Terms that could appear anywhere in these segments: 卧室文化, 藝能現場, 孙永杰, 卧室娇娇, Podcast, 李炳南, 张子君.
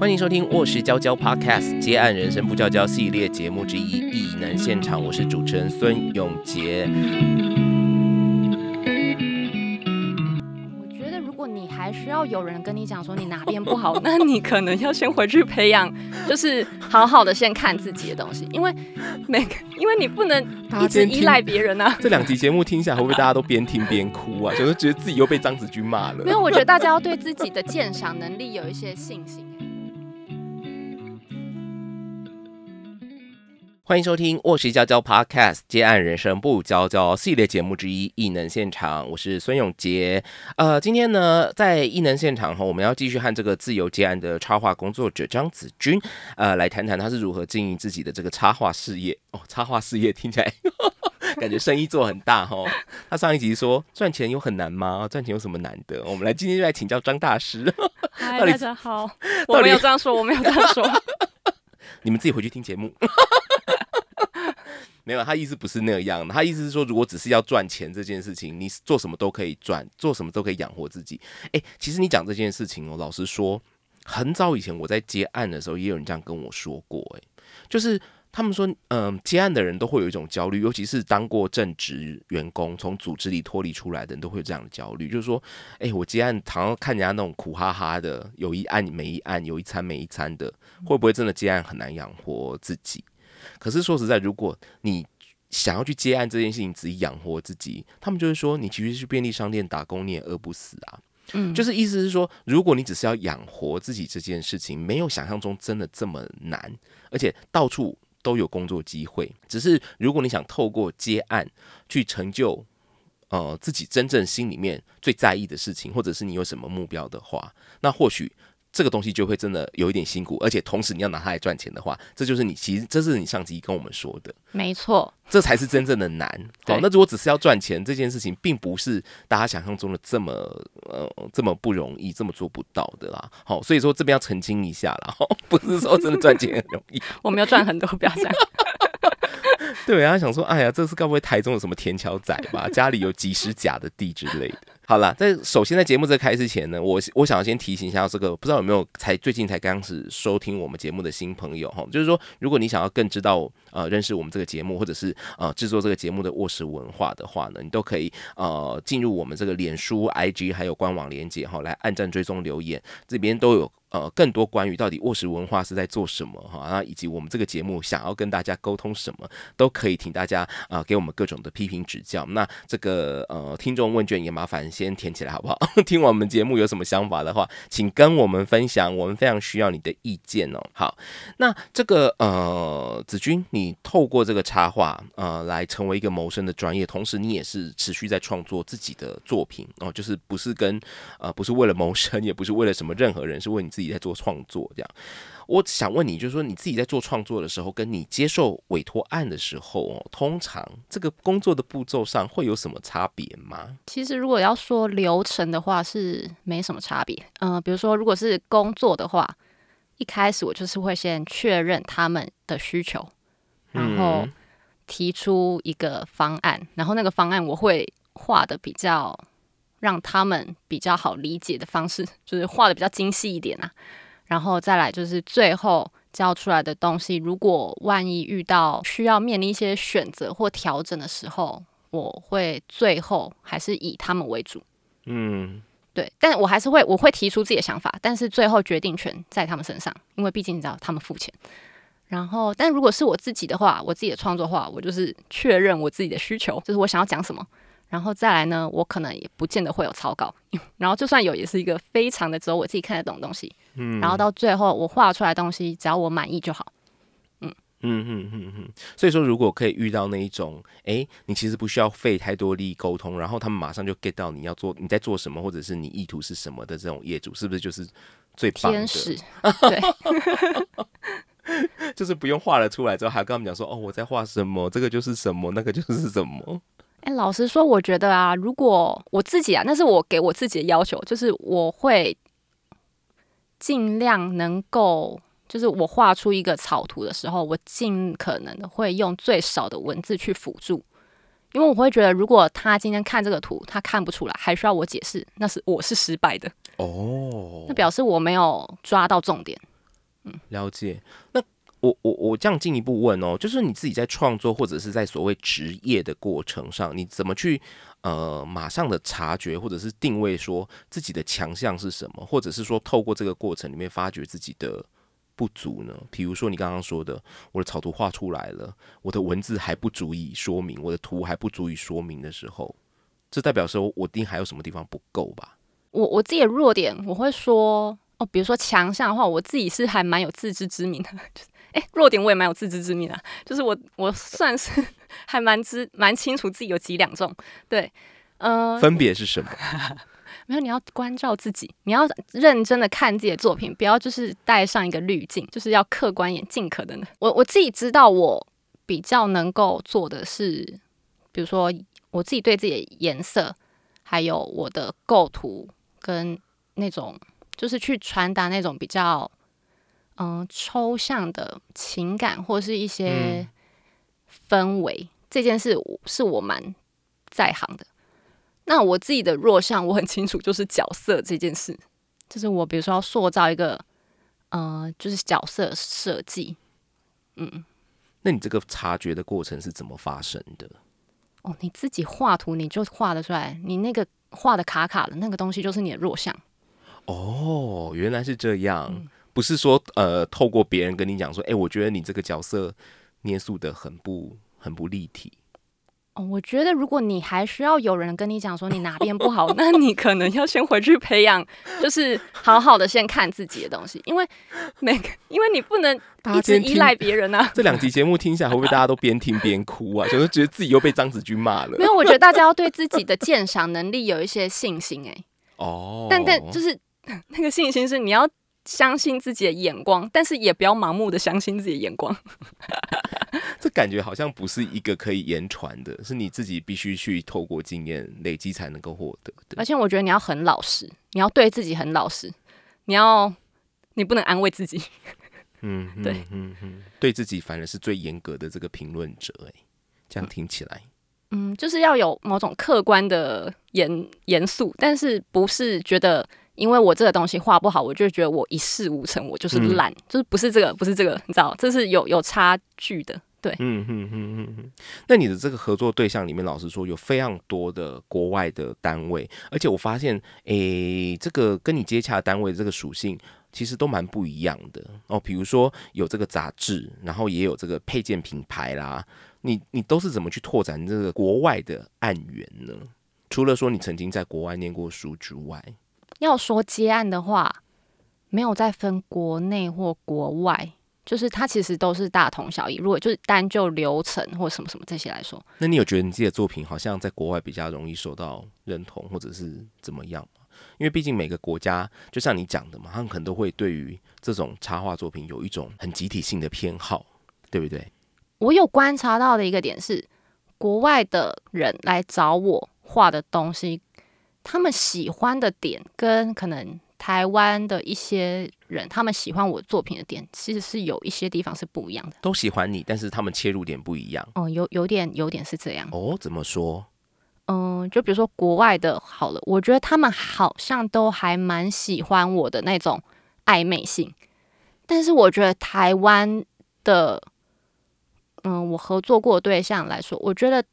欢迎收听卧室娇娇 Podcast 接案人生不娇娇系列节目之一异男现场，我是主持人孙永杰。我觉得如果你还需要有人跟你讲说你哪边不好，那你可能要先回去培养，就是好好的先看自己的东西，因为你不能一直依赖别人啊。这两集节目听下来，会不会大家都边听边哭啊？就是觉得自己又被张子君骂了。没有，我觉得大家要对自己的鉴赏能力有一些信心。欢迎收听卧室娇娇 Podcast 接案人生不娇娇系列节目之一异能现场，我是孙永杰。今天呢，在异能现场我们要继续和这个自由接案的插画工作者张子君来谈谈他是如何经营自己的这个插画事业。插画事业听起来感觉生意做很大哦。他上一集说赚钱有很难吗？赚钱有什么难的？我们来今天就来请教张大师。嗨，大家好，我没有这样说。你们自己回去听节目。没有，他意思不是那样的。他意思是说，如果只是要赚钱这件事情，你做什么都可以赚，做什么都可以养活自己。其实你讲这件事情哦，老实说，很早以前我在接案的时候，也有人这样跟我说过。就是他们说，接案的人都会有一种焦虑，尤其是当过正职员工，从组织里脱离出来的人都会有这样的焦虑，就是说，我接案常常看人家那种苦哈哈的，有一案没一案，有一餐没一餐的，会不会真的接案很难养活自己？可是说实在，如果你想要去接案这件事情，自己养活自己，他们就会说，你其实去便利商店打工，你也饿不死啊。就是意思是说，如果你只是要养活自己这件事情，没有想象中真的这么难，而且到处都有工作机会。只是如果你想透过接案去成就自己真正心里面最在意的事情，或者是你有什么目标的话，那或许这个东西就会真的有一点辛苦，而且同时你要拿它来赚钱的话，这是你上集跟我们说的，没错，这才是真正的难。好，那如果只是要赚钱这件事情，并不是大家想象中的这么不容易，这么做不到的啦。好，所以说这边要澄清一下啦，不是说真的赚钱很容易。我没有赚很多，不要这样。对啊，想说，哎呀，这是该不会台中有什么田桥仔吧？家里有几十甲的地之类的。好啦，首先在节目这开始前呢，我想要先提醒一下这个，不知道有没有最近才刚始收听我们节目的新朋友哈，就是说，如果你想要更知道认识我们这个节目，或者是制作这个节目的卧室文化的话呢，你都可以进入我们这个脸书、IG 还有官网连结哈，来按赞、追踪、留言，这边都有。更多关于到底卧室文化是在做什么哈，以及我们这个节目想要跟大家沟通什么，都可以请大家给我们各种的批评指教。那这个听众问卷也麻烦先填起来好不好？听完我们节目有什么想法的话，请跟我们分享，我们非常需要你的意见哦。好，那这个子君，你透过这个插画来成为一个谋生的专业，同时你也是持续在创作自己的作品哦，就是不是为了谋生，也不是为了什么任何人，是为你自己在做创作这样。我想问你，就是说你自己在做创作的时候，跟你接受委托案的时候通常这个工作的步骤上会有什么差别吗？其实如果要说流程的话，是没什么差别。比如说如果是工作的话，一开始我就是会先确认他们的需求，然后提出一个方案，然后那个方案我会画的比较让他们比较好理解的方式，就是画的比较精细一点啊。然后再来就是最后交出来的东西，如果万一遇到需要面临一些选择或调整的时候，我会最后还是以他们为主。对，但我会提出自己的想法，但是最后决定权在他们身上，因为毕竟你知道他们付钱。然后，但如果是我自己的话，我自己的创作的话，我就是确认我自己的需求，就是我想要讲什么。然后再来呢，我可能也不见得会有草稿，然后就算有，也是一个非常的只有我自己看得懂的东西。然后到最后我画出来的东西，只要我满意就好。所以说，如果可以遇到那一种，你其实不需要费太多力沟通，然后他们马上就 get 到你在做什么，或者是你意图是什么的这种业主，是不是就是最棒的天使？对。就是不用画了出来之后，还跟他们讲说，我在画什么，这个就是什么，那个就是什么。老实说，我觉得啊，如果我自己啊，那是我给我自己的要求，就是我会尽量能够，就是我画出一个草图的时候，我尽可能的会用最少的文字去辅助，因为我会觉得，如果他今天看这个图，他看不出来，还需要我解释，那是我是失败的哦，那表示我没有抓到重点。了解。那我这样进一步问哦，就是你自己在创作或者是在所谓职业的过程上，你怎么去马上的察觉或者是定位说自己的强项是什么，或者是说透过这个过程里面发掘自己的不足呢？比如说你刚刚说的，我的草图画出来了，我的文字还不足以说明，我的图还不足以说明的时候，这代表说我一定还有什么地方不够吧？我自己的弱点，我会说哦，比如说强项的话，我自己是还蛮有自知之明的。弱点我也蛮有自知之明的，就是我算是还蛮清楚自己有几两重，对，分别是什么？没有，你要关照自己，你要认真的看自己的作品，不要就是带上一个滤镜，就是要客观一点，尽可能的。我自己知道我比较能够做的是，比如说我自己对自己的颜色，还有我的构图跟那种就是去传达那种比较。抽象的情感或是一些氛围，这件事是我蛮在行的。那我自己的弱项我很清楚，就是角色这件事，就是我比如说要塑造一个就是角色设计。那你这个察觉的过程是怎么发生的？哦，你自己画图你就画得出来，你那个画的卡卡的那个东西就是你的弱项。哦，原来是这样。不是说透过别人跟你讲说，我觉得你这个角色捏塑的很不立体。我觉得如果你还需要有人跟你讲说你哪边不好，那你可能要先回去培养，就是好好的先看自己的东西，因为你不能一直依赖别人啊。这两集节目听下来，会不会大家都边听边哭啊？就是觉得自己又被张子君骂了。没有，我觉得大家要对自己的鉴赏能力有一些信心但就是那个信心是你要。相信自己的眼光，但是也不要盲目的相信自己的眼光。这感觉好像不是一个可以言传的，是你自己必须去透过经验累积才能够获得的。而且我觉得你要很老实，你要对自己很老实，你不能安慰自己。对自己反而是最严格的这个评论者。这样听起来，就是要有某种客观的严肃，但是不是觉得。因为我这个东西画不好，我就觉得我一事无成，我就是烂，就是不是这个，你知道，这是有差距的，对。那你的这个合作对象里面，老实说有非常多的国外的单位，而且我发现，这个跟你接洽的单位这个属性其实都蛮不一样的哦。比如说有这个杂志，然后也有这个配件品牌啦，你都是怎么去拓展这个国外的案源呢？除了说你曾经在国外念过书之外。要说接案的话，没有再分国内或国外，就是它其实都是大同小异。如果就是单就流程或什么什么这些来说，那你有觉得你自己的作品好像在国外比较容易受到认同，或者是怎么样吗？因为毕竟每个国家，就像你讲的嘛，他们可能都会对于这种插画作品有一种很集体性的偏好，对不对？我有观察到的一个点是，国外的人来找我画的东西。他们喜欢的点跟可能台湾的一些人他们喜欢我作品的点其实是有一些地方是不一样的。都喜欢你，但是他们切入点不一样。有点是这样。怎么说？就比如说国外的好了，我觉得他们好像都还蛮喜欢我的那种暧昧性，但是我觉得台湾的我合作过的对象来说，我觉得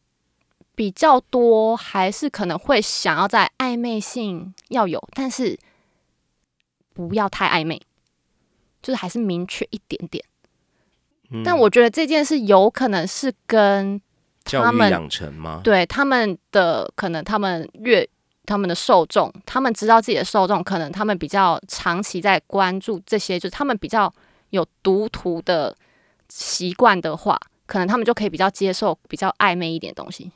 比较多还是可能会想要在暧昧性要有，但是不要太暧昧，就是还是明确一点点。但我觉得这件事有可能是跟他们教育养成吗？对，他们的可能他们的受众，他们知道自己的受众，可能他们比较长期在关注这些，就是他们比较有读图的习惯的话，可能他们就可以比较接受比较暧昧一点的东西。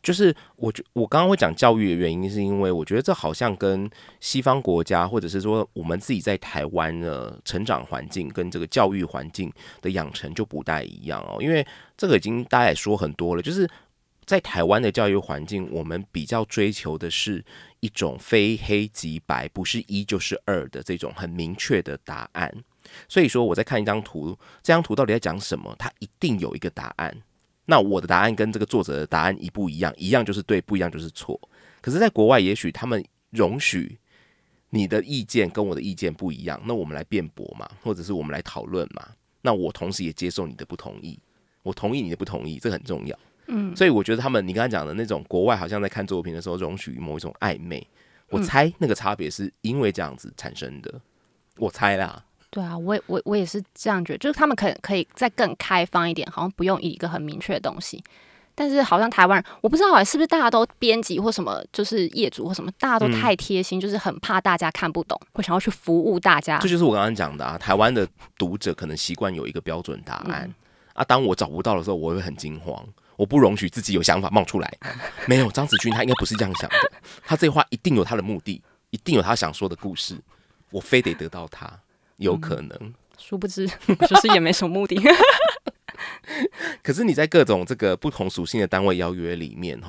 就是我刚刚会讲教育的原因，是因为我觉得这好像跟西方国家或者是说我们自己在台湾的成长环境跟这个教育环境的养成就不太一样因为这个已经大家也说很多了，就是在台湾的教育环境，我们比较追求的是一种非黑即白，不是一就是二的这种很明确的答案。所以说我在看一张图，这张图到底在讲什么，它一定有一个答案。那我的答案跟这个作者的答案一不一样？一样就是对，不一样就是错。可是在国外也许他们容许你的意见跟我的意见不一样，那我们来辩驳嘛，或者是我们来讨论嘛，那我同时也接受你的不同意，我同意你的不同意，这很重要。嗯，所以我觉得他们你刚才讲的那种国外好像在看作品的时候容许某一种暧昧，我猜那个差别是因为这样子产生的，我猜啦。对啊，我也是这样觉得，就是他们可以再更开放一点，好像不用以一个很明确的东西。但是好像台湾人，我不知道是不是大家都编辑或什么，就是业主或什么，大家都太贴心，就是很怕大家看不懂，会想要去服务大家。这就是我刚刚讲的啊，台湾的读者可能习惯有一个标准答案、啊，当我找不到的时候，我会很惊慌。我不容许自己有想法冒出来。没有，张子君他应该不是这样想的，他这话一定有他的目的，一定有他想说的故事，我非得得到他，有可能。殊不知，就是也没什么目的。可是你在各种这个不同属性的单位邀约里面，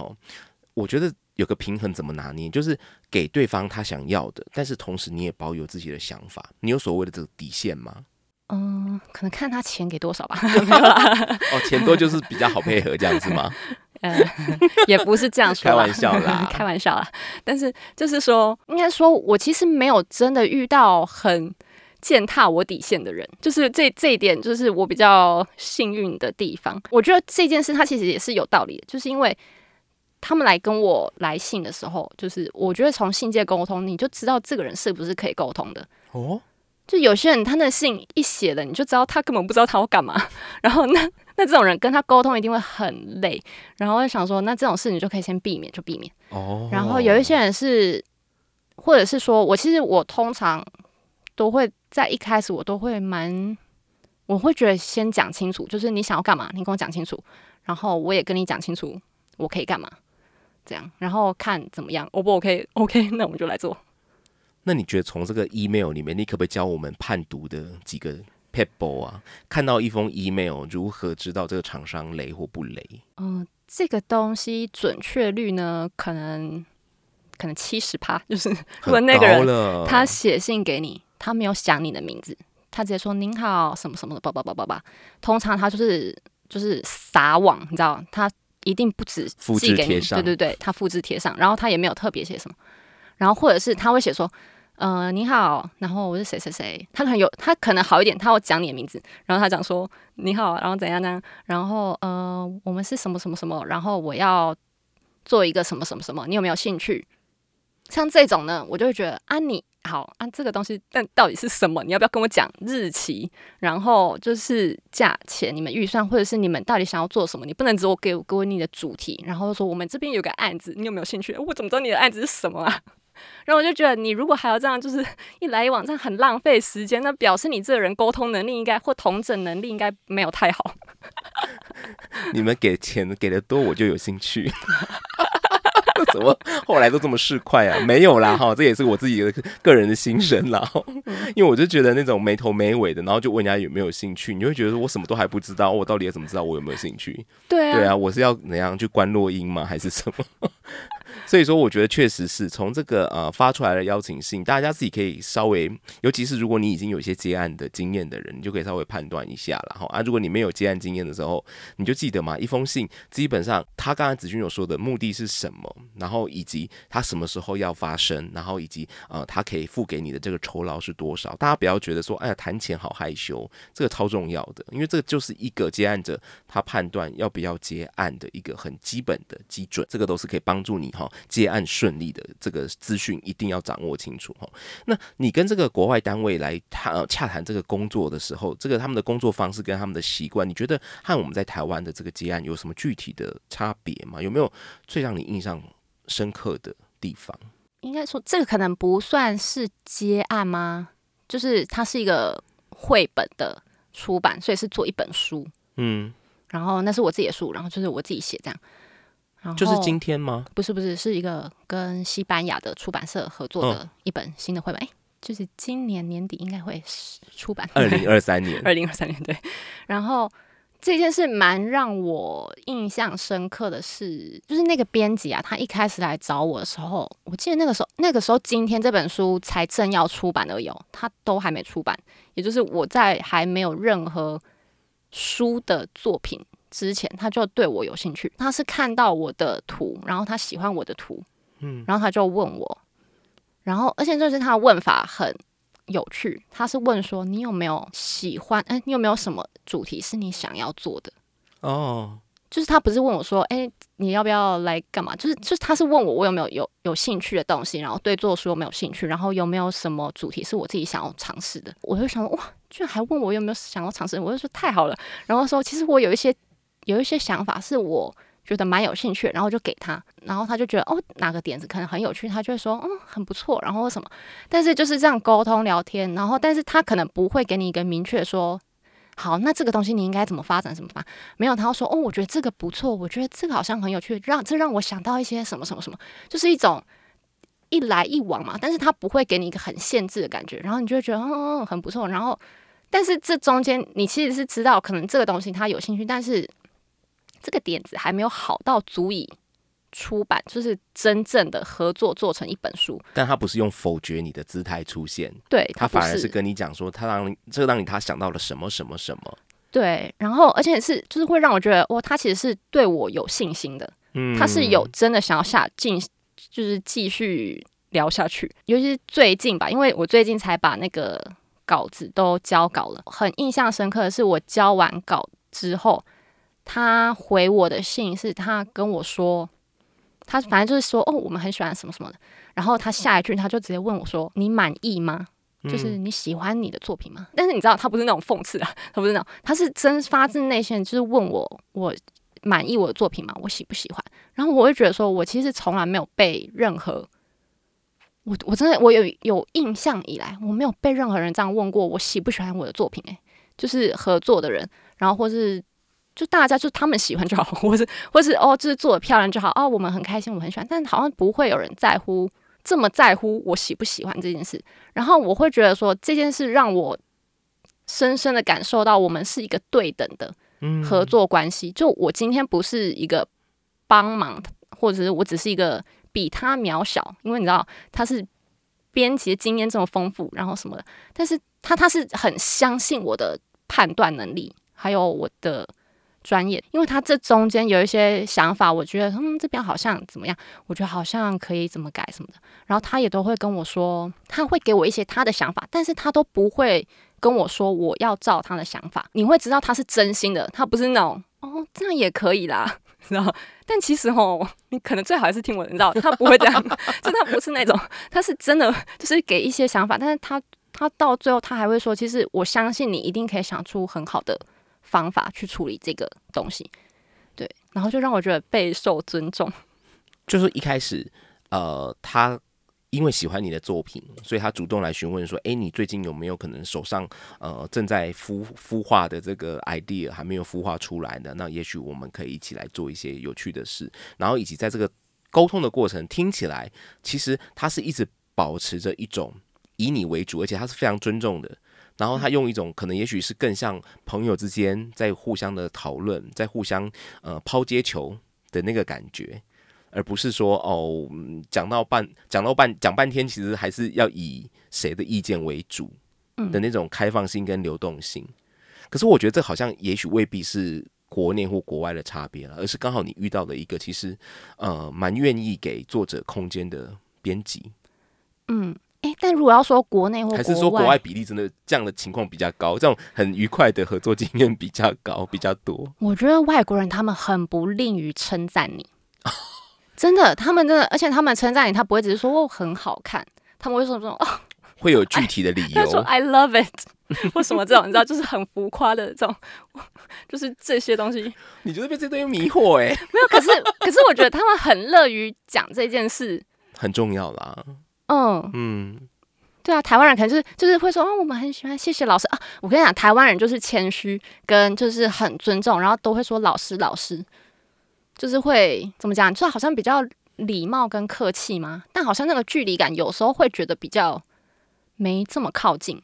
我觉得有个平衡怎么拿捏，就是给对方他想要的，但是同时你也保有自己的想法。你有所谓的这个底线吗？嗯，可能看他钱给多少吧。没有啦。哦，钱多就是比较好配合这样子吗？也不是这样说啦，开玩笑啦。但是就是说，应该说我其实没有真的遇到很践踏我底线的人，就是这一点就是我比较幸运的地方。我觉得这件事它其实也是有道理的，就是因为他们来跟我来信的时候，就是我觉得从信件沟通你就知道这个人是不是可以沟通的。哦，就有些人他那信一写了你就知道他根本不知道他要干嘛，然后那这种人跟他沟通一定会很累，然后就想说那这种事你就可以先避免。哦，然后有一些人是，或者是说我通常都会在一开始我会觉得先讲清楚，就是你想要干嘛你跟我讲清楚，然后我也跟你讲清楚我可以干嘛，这样然后看怎么样 O 不 OK 那我们就来做。那你觉得从这个 email 里面，你可不可以教我们判读的几个 pebble 啊？看到一封 email 如何知道这个厂商雷或不雷？这个东西准确率呢，可能 70%， 就是如果那个人他写信给你，他没有想你的名字，他直接说您好什么什么的，叭叭叭叭叭，通常他就是撒网，你知道，他一定不止寄给你，对对对，他复制贴上，然后他也没有特别写什么。然后或者是他会写说你好，然后我是谁谁谁，他可能好一点，他会讲你的名字，然后他讲说你好，然后怎样呢，然后我们是什么什么什么，然后我要做一个什么什么什么，你有没有兴趣。像这种呢我就会觉得啊你好啊，这个东西但到底是什么，你要不要跟我讲日期，然后就是价钱，你们预算，或者是你们到底想要做什么，你不能只给我你的主题，然后说我们这边有个案子你有没有兴趣，我怎么知道你的案子是什么啊。然后我就觉得你如果还要这样就是一来一往这样很浪费时间，那表示你这个人沟通能力应该或统整能力应该没有太好。你们给钱给的多我就有兴趣。怎么后来都这么市侩啊？没有啦哈，这也是我自己的个人的心声啦。因为我就觉得那种没头没尾的，然后就问人家有没有兴趣，你就会觉得我什么都还不知道，我到底要怎么知道我有没有兴趣？对啊，对啊，我是要怎样去关落音吗？还是什么？所以说，我觉得确实是从这个发出来的邀请信，大家自己可以稍微，尤其是如果你已经有一些接案的经验的人，你就可以稍微判断一下啦哈。啊，如果你没有接案经验的时候，你就记得嘛，一封信基本上他刚才子君有说的目的是什么，然后以及他什么时候要发生，然后以及他可以付给你的这个酬劳是多少。大家不要觉得说哎呀谈钱好害羞，这个超重要的，因为这个就是一个接案者他判断要不要接案的一个很基本的基准，这个都是可以帮助你接案顺利的，这个资讯一定要掌握清楚。那你跟这个国外单位来洽谈这个工作的时候，这个他们的工作方式跟他们的习惯，你觉得和我们在台湾的这个接案有什么具体的差别吗？有没有最让你印象深刻的地方？应该说这个可能不算是接案吗，就是它是一个绘本的出版，所以是做一本书，然后那是我自己的书，然后就是我自己写这样。就是今天吗？不是，是一个跟西班牙的出版社合作的一本新的绘本，就是今年年底应该会出版，2023年，对。然后这件事蛮让我印象深刻的是，就是那个编辑啊，他一开始来找我的时候，我记得那个时候今天这本书才正要出版而已，他都还没出版，也就是我在还没有任何书的作品之前他就对我有兴趣，他是看到我的图，然后他喜欢我的图，然后他就问我，然后而且就是他的问法很有趣，他是问说你有没有喜欢你有没有什么主题是你想要做的哦，就是他不是问我说你要不要来干嘛，就是他是问我有没有兴趣的东西，然后对做书有没有兴趣，然后有没有什么主题是我自己想要尝试的。我就想哇，居然还问我有没有想要尝试，我就说太好了。然后说其实我有一些想法是我觉得蛮有兴趣的，然后就给他，然后他就觉得哦哪个点子可能很有趣，他就会说嗯很不错，然后什么。但是就是这样沟通聊天，然后但是他可能不会给你一个明确说好那这个东西你应该怎么发展怎么发展，没有，他要说哦我觉得这个不错，我觉得这个好像很有趣，这让我想到一些什么什么什么，就是一种一来一往嘛，但是他不会给你一个很限制的感觉，然后你就会觉得嗯很不错。然后但是这中间你其实是知道可能这个东西他有兴趣，但是这个点子还没有好到足以出版，就是真正的合作做成一本书。但他不是用否决你的姿态出现，对，他反而是跟你讲说他想到了什么什么什么。对，然后而且是就是会让我觉得哇，他其实是对我有信心的，他是有真的想要就是继续聊下去。尤其是最近吧，因为我最近才把那个稿子都交稿了，很印象深刻的是我交完稿之后他回我的信是他跟我说，他反正就是说哦我们很喜欢什么什么的，然后他下一句他就直接问我说你满意吗，就是你喜欢你的作品吗？但是你知道他不是那种讽刺啊，他不是那种，他是真发自内心就是问我满意我的作品吗，我喜不喜欢。然后我会觉得说我其实从来没有被任何我真的我有印象以来我没有被任何人这样问过我喜不喜欢我的作品就是合作的人，然后或是就大家就他们喜欢就好，或是哦，就是做得漂亮就好，哦，我们很开心，我们很喜欢，但好像不会有人这么在乎我喜不喜欢这件事。然后我会觉得说这件事让我深深的感受到我们是一个对等的合作关系，就我今天不是一个帮忙，或者是我只是一个比他渺小，因为你知道他是编辑经验这么丰富，然后什么的，但是他是很相信我的判断能力，还有我的专业，因为他这中间有一些想法我觉得这边好像怎么样，我觉得好像可以怎么改什么的，然后他也都会跟我说，他会给我一些他的想法，但是他都不会跟我说我要照他的想法，你会知道他是真心的，他不是那种哦这样也可以啦知道，但其实你可能最好还是听我的，你知道他不会这样就他不是那种，他是真的就是给一些想法，但是他到最后他还会说其实我相信你一定可以想出很好的方法去处理这个东西。对，然后就让我觉得备受尊重。就是一开始他因为喜欢你的作品，所以他主动来询问说你最近有没有可能手上正在孵化的这个 idea 还没有孵化出来的，那也许我们可以一起来做一些有趣的事。然后以及在这个沟通的过程，听起来其实他是一直保持着一种以你为主，而且他是非常尊重的，然后他用一种可能也许是更像朋友之间在互相的讨论，在互相抛接球的那个感觉，而不是说讲半天其实还是要以谁的意见为主的那种开放性跟流动性。可是我觉得这好像也许未必是国内或国外的差别了，而是刚好你遇到了一个其实蛮愿意给作者空间的编辑。但如果要说国内或国外，还是说国外比例真的这样的情况比较高，这种很愉快的合作经验比较高比较多。我觉得外国人他们很不吝于称赞你真的，他们真的，而且他们称赞你他不会只是说哦很好看，他们会说会有具体的理由，他说 I love it 或什么这种你知道就是很浮夸的这种就是这些东西你就是被这东西迷惑没有，可是我觉得他们很乐于讲这件事很重要啦。对啊，台湾人可能就是会说我们很喜欢，谢谢老师啊。我跟你讲，台湾人就是谦虚跟就是很尊重，然后都会说老师，就是会怎么讲，就是好像比较礼貌跟客气嘛。但好像那个距离感有时候会觉得比较没这么靠近，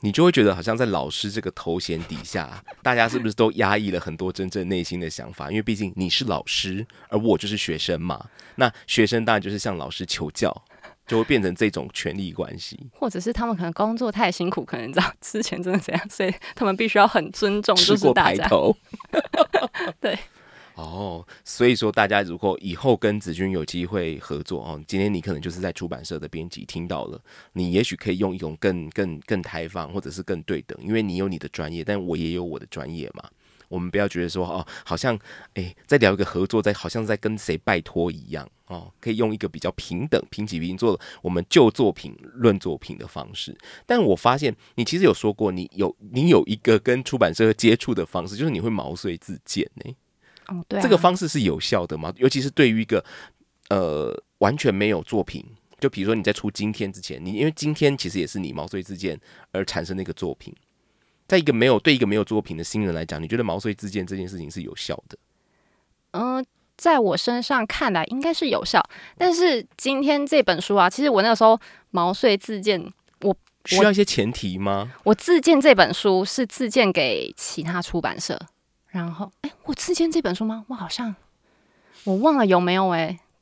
你就会觉得好像在老师这个头衔底下，大家是不是都压抑了很多真正内心的想法？因为毕竟你是老师，而我就是学生嘛。那学生当然就是向老师求教。就会变成这种权力关系，或者是他们可能工作太辛苦，可能你知道之前真的怎样，所以他们必须要很尊重，就是大家吃过排头对，哦，所以说大家如果以后跟子君有机会合作哦，今天你可能就是在出版社的编辑听到了，你也许可以用一种更开放或者是更对等，因为你有你的专业，但我也有我的专业嘛。我们不要觉得说哦，好像在聊一个合作，好像在跟谁拜托一样哦，可以用一个比较平等、平起平坐的，我们就作品论作品的方式。但我发现你其实有说过，你有一个跟出版社接触的方式，就是你会毛遂自荐。哦，对啊，这个方式是有效的吗？尤其是对于一个完全没有作品，就比如说你在出今天之前，因为今天其实也是你毛遂自荐而产生的一个作品，在一个没有作品的新人来讲，你觉得毛遂自荐这件事情是有效的？在我身上看来应该是有效，但是今天这本书啊，其实我那个时候毛遂自荐，我需要一些前提吗？我自荐这本书是自荐给其他出版社。然后，我自荐这本书吗？我好像我忘了有没有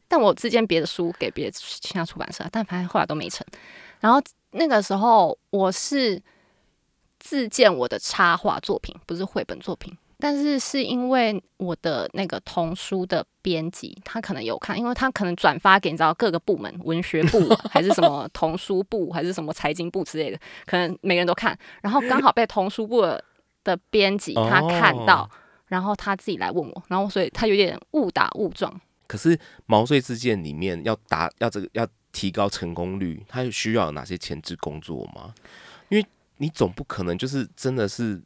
但我自荐别的书给别的其他出版社，但反正后来都没成。然后那个时候我是自荐我的插画作品，不是绘本作品。但是是因为我的那个童书的编辑，他可能有看，因为他可能转发给你知道各个部门，文学部还是什么童书部还是什么财经部之类的，可能每个人都看。然后刚好被童书部的编辑他看到。然后他自己来问我，然后所以他有点误打误撞。可是毛遂自荐里面要提高成功率，他需要有哪些前置工作吗？因为你总不可能就是真的是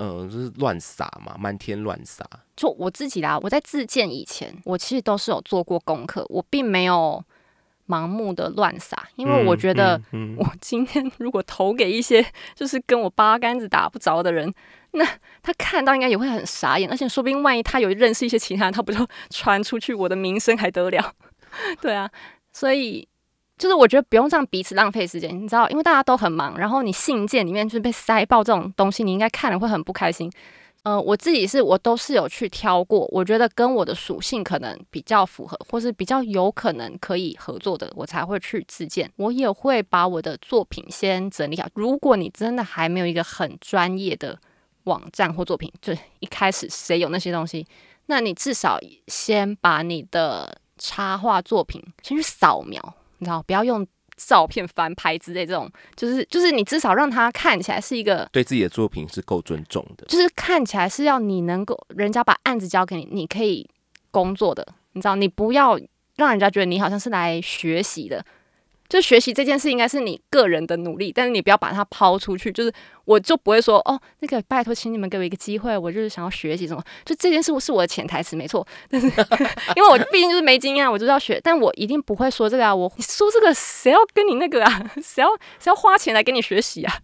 就是乱撒嘛，漫天乱撒。就我自己啦，我在自荐以前，我其实都是有做过功课，我并没有盲目的乱撒，因为我觉得我今天如果投给一些就是跟我八竿子打不着的人，那他看到应该也会很傻眼，而且说不定万一他有认识一些其他人，他不就传出去我的名声还得了？对啊，所以就是我觉得不用这样彼此浪费时间，你知道，因为大家都很忙，然后你信件里面就是被塞爆这种东西，你应该看了会很不开心。我自己我都是有去挑过，我觉得跟我的属性可能比较符合，或是比较有可能可以合作的，我才会去自荐。我也会把我的作品先整理好。如果你真的还没有一个很专业的网站或作品，就一开始谁有那些东西，那你至少先把你的插画作品先去扫描，你知道，不要用照片翻拍之类这种，就是你至少让他看起来是一个对自己的作品是够尊重的，就是看起来是要你能够人家把案子交给你，你可以工作的，你知道，你不要让人家觉得你好像是来学习的。就学习这件事应该是你个人的努力，但是你不要把它抛出去。就是我就不会说那个拜托请你们给我一个机会，我就是想要学习什么，就这件事是我的潜台词没错，但是因为我毕竟就是没经验，我就是要学，但我一定不会说这个啊，你说这个谁要跟你那个啊，谁要花钱来跟你学习啊，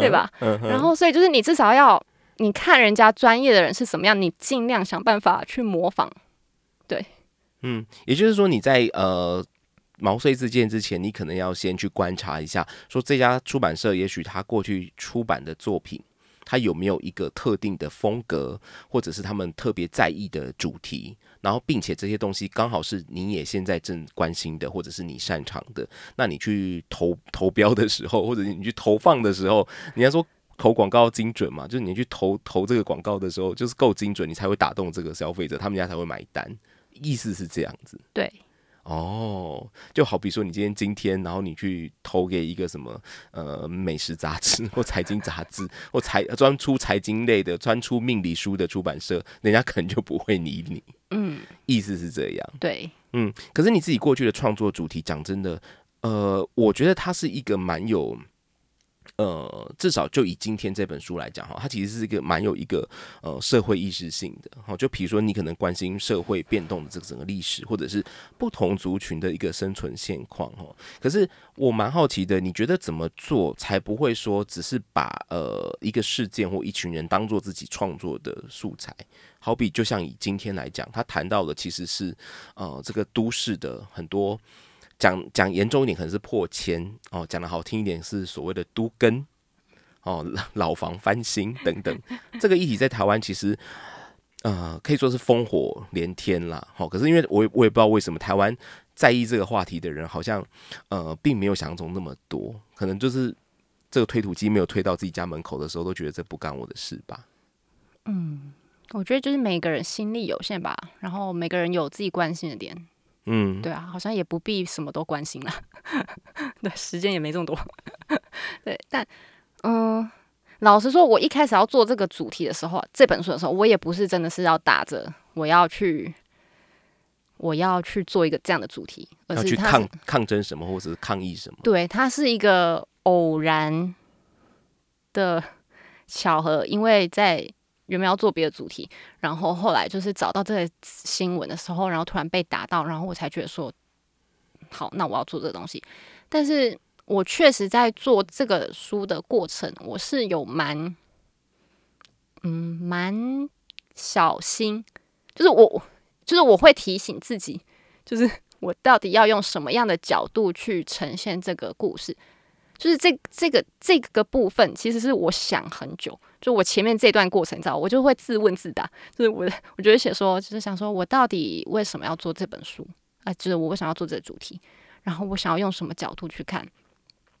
对吧？然后所以就是你至少要你看人家专业的人是怎么样，你尽量想办法去模仿。对，也就是说你在毛遂自荐之前，你可能要先去观察一下，说这家出版社也许他过去出版的作品，他有没有一个特定的风格，或者是他们特别在意的主题，然后并且这些东西刚好是你也现在正关心的，或者是你擅长的，那你去投标的时候，或者你去投放的时候，人家说投广告精准嘛，就是你去投这个广告的时候，就是够精准，你才会打动这个消费者，他们家才会买单，意思是这样子。对。就好比说你今天然后你去投给一个什么美食杂志或财经杂志或专出财经类的专出命理书的出版社，人家可能就不会理你。意思是这样。对。可是你自己过去的创作主题，讲真的我觉得它是一个蛮有至少就以今天这本书来讲，它其实是一个蛮有一个社会意识性的，就比如说你可能关心社会变动的这个整个历史，或者是不同族群的一个生存现况。可是我蛮好奇的，你觉得怎么做才不会说只是把一个事件或一群人当作自己创作的素材？好比就像以今天来讲，他谈到的其实是这个都市的很多，讲严重一点可能是破迁哦，讲的好听一点是所谓的都更哦，老房翻新等等，这个议题在台湾其实可以说是烽火连天啦。可是因为我也不知道为什么台湾在意这个话题的人好像并没有想象中那么多，可能就是这个推土机没有推到自己家门口的时候，都觉得这不干我的事吧。我觉得就是每个人心力有限吧，然后每个人有自己关心的点。嗯，对啊，好像也不必什么都关心了。对，时间也没这么多。对，但老实说，我一开始要做这个主题的时候，这本书的时候，我也不是真的是要打着我要去做一个这样的主题，而是它是要去抗争什么，或者是抗议什么。对，它是一个偶然的巧合，因为在原本要做别的主题，然后后来就是找到这个新闻的时候，然后突然被打到，然后我才觉得说，好，那我要做这个东西。但是我确实在做这个书的过程，我是有蛮小心，就是我会提醒自己，就是我到底要用什么样的角度去呈现这个故事。就是这个部分，其实是我想很久。就我前面这段过程，你知道，我就会自问自答。就是我就会写说，就是想说我到底为什么要做这本书啊？就是我为什么要做这个主题？然后我想要用什么角度去看？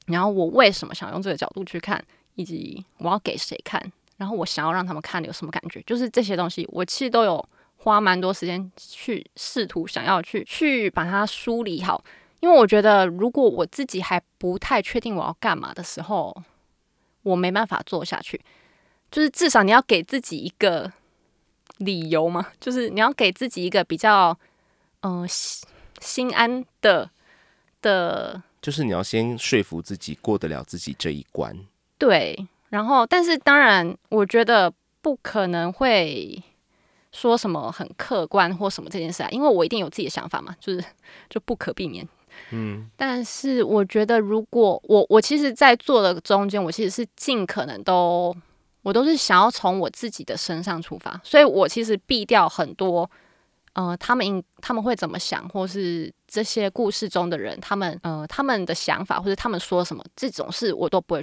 然后我为什么想用这个角度去看？以及我要给谁看？然后我想要让他们看有什么感觉？就是这些东西，我其实都有花蛮多时间去试图想要去把它梳理好。因为我觉得如果我自己还不太确定我要干嘛的时候，我没办法做下去。就是至少你要给自己一个理由嘛，就是你要给自己一个比较心安的，就是你要先说服自己过得了自己这一关。对，然后但是当然我觉得不可能会说什么很客观或什么这件事啊，因为我一定有自己的想法嘛，就不可避免。但是我觉得，如果我其实在做的中间，我其实是尽可能我都是想要从我自己的身上出发，所以我其实避掉很多他们会怎么想，或是这些故事中的人他们的想法或者他们说什么这种事，我都不会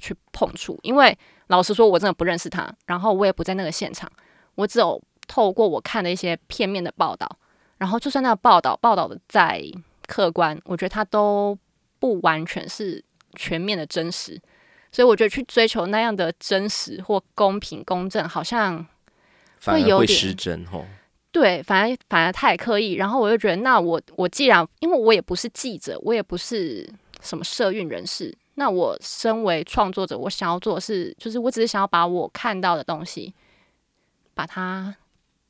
去碰触，因为老实说我真的不认识他，然后我也不在那个现场，我只有透过我看的一些片面的报道，然后就算那个报道的再客观，我觉得它都不完全是全面的真实，所以我觉得去追求那样的真实或公平公正，好像会有点反而会失真哦。对，反而太刻意。然后我就觉得，那我既然因为我也不是记者，我也不是什么社运人士，那我身为创作者，我想要做的是，就是我只是想要把我看到的东西把它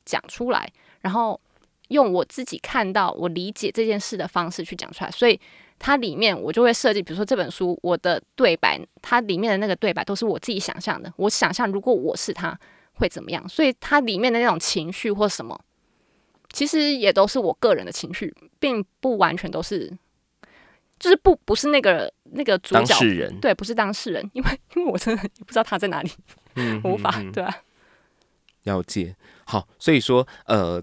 讲出来，然后用我自己看到我理解这件事的方式去讲出来。所以它里面我就会设计，比如说这本书我的对白，它里面的那个对白都是我自己想象的，我想象如果我是他会怎么样，所以它里面的那种情绪或什么其实也都是我个人的情绪，并不完全都是，就是不是那个主角当事人。对，不是当事人，因为我真的也不知道他在哪里。我无法。对啊，了解。好，所以说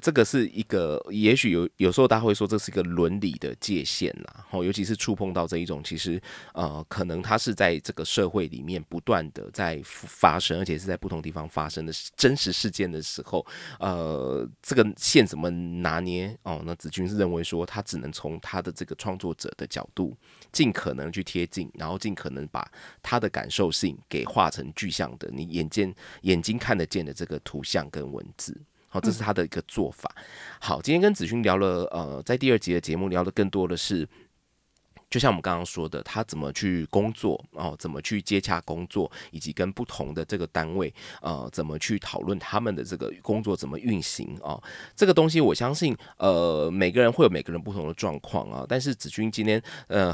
这个是一个，也许有时候大家会说这是一个伦理的界限啦，尤其是触碰到这一种，其实可能它是在这个社会里面不断的在发生，而且是在不同地方发生的真实事件的时候，这个线怎么拿捏哦？那子君是认为说他只能从他的这个创作者的角度尽可能去贴近，然后尽可能把他的感受性给画成具象的，你眼睛看得见的这个图像跟文字。好，这是他的一个做法。好，今天跟子君聊了，在第二集的节目聊的更多的是，就像我们刚刚说的，他怎么去工作哦，怎么去接洽工作，以及跟不同的这个单位怎么去讨论他们的这个工作怎么运行哦。这个东西我相信每个人会有每个人不同的状况啊。但是子君今天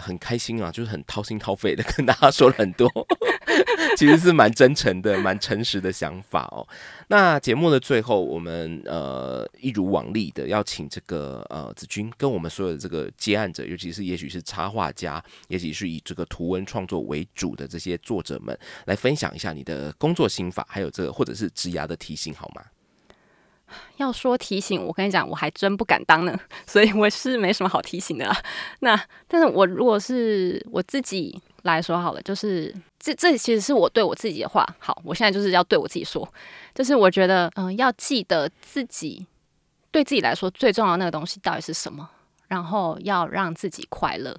很开心啊，就是很掏心掏肺的跟大家说了很多，其实是蛮真诚的、蛮诚实的想法哦。那节目的最后，我们一如往例的要请这个子君跟我们所有的这个接案者，尤其是也许是插画家，也许是以这个图文创作为主的这些作者们，来分享一下你的工作心法，还有这个或者是职涯的提醒好吗？要说提醒，我跟你讲，我还真不敢当呢，所以我是没什么好提醒的啦。但是我如果是我自己来说好了，就是这其实是我对我自己的话。好，我现在就是要对我自己说，就是我觉得要记得自己对自己来说最重要的那个东西到底是什么，然后要让自己快乐，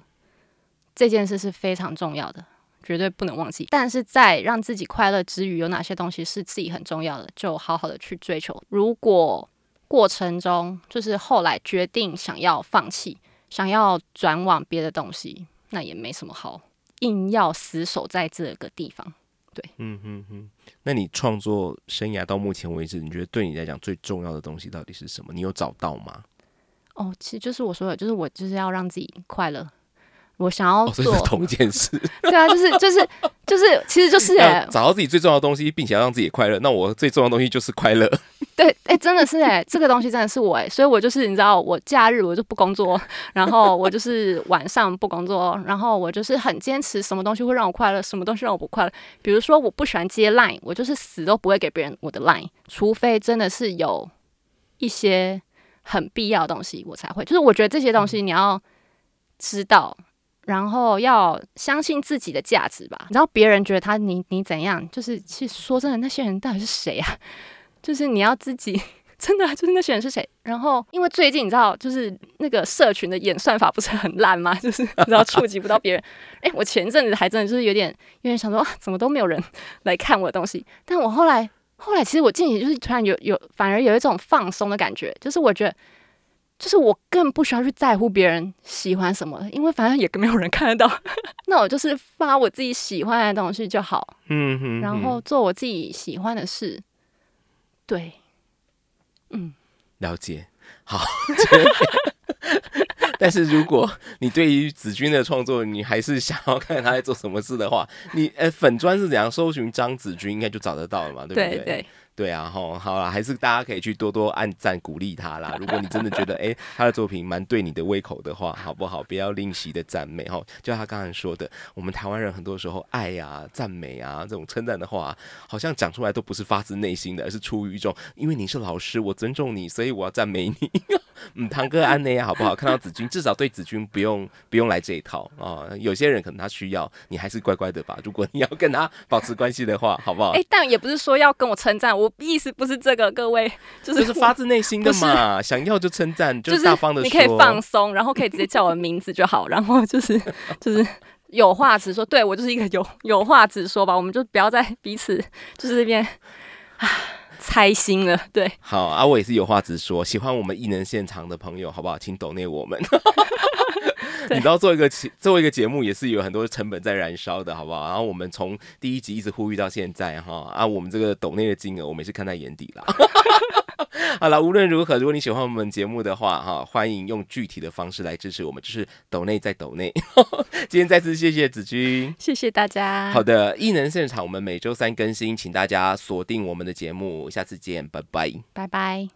这件事是非常重要的。绝对不能忘记。但是在让自己快乐之余，有哪些东西是自己很重要的，就好好的去追求。如果过程中就是后来决定想要放弃，想要转往别的东西，那也没什么好硬要死守在这个地方。对，那你创作生涯到目前为止，你觉得对你来讲最重要的东西到底是什么？你有找到吗？哦，其实就是我说的，就是我就是要让自己快乐。我想要做，这是同件事。对啊，就是，其实就是找到自己最重要的东西，并且要让自己快乐。那我最重要的东西就是快乐。对，真的是这个东西真的是我所以我就是你知道，我假日我就不工作，然后我就是晚上不工作，然后我就是很坚持什么东西会让我快乐，什么东西让我不快乐。比如说我不喜欢接 LINE， 我就是死都不会给别人我的 LINE， 除非真的是有一些很必要的东西我才会。就是我觉得这些东西你要知道。然后要相信自己的价值吧，然后别人觉得你怎样，就是其实说真的，那些人到底是谁啊？就是你要自己真的就是那些人是谁？然后因为最近你知道，就是那个社群的演算法不是很烂吗？就是你知道触及不到别人。我前阵子还真的就是有点想说，怎么都没有人来看我的东西？但我后来其实我近期就是突然反而有一种放松的感觉，就是我觉得。就是我更不需要去在乎别人喜欢什么，因为反正也没有人看得到。那我就是发我自己喜欢的东西就好，然后做我自己喜欢的事。对，了解。好，但是如果你对于子君的创作，你还是想要看他在做什么事的话，你粉专是怎样搜寻张子君，应该就找得到了嘛，对不对？对啊，好啦，还是大家可以去多多按赞鼓励他啦。如果你真的觉得他的作品蛮对你的胃口的话，好不好？不要吝惜的赞美就像他刚才说的，我们台湾人很多时候爱啊、赞美啊这种称赞的话，好像讲出来都不是发自内心的，而是出于一种因为你是老师，我尊重你，所以我要赞美你。堂哥安内啊，好不好？看到子君，至少对子君不用来这一套啊。有些人可能他需要，你还是乖乖的吧。如果你要跟他保持关系的话，好不好？但也不是说要跟我称赞我。我意思不是这个，各位就是发自内心的嘛，想要就称赞，就是大方的说，你可以放松，然后可以直接叫我的名字就好，然后就是有话直说。对，我就是一个有话直说吧，我们就不要再彼此就是这边猜心了。对，好啊，我也是有话直说。喜欢我们艺能现场的朋友，好不好？请抖内我们。你知道做一个节目也是有很多成本在燃烧的，好不好？然后我们从第一集一直呼吁到现在我们这个抖内的金额我们也是看在眼底啦。好了，无论如何，如果你喜欢我们节目的话欢迎用具体的方式来支持我们，就是抖内再抖内。今天再次谢谢子君，谢谢大家。好的，艺能现场我们每周三更新，请大家锁定我们的节目，下次见，拜拜，拜拜。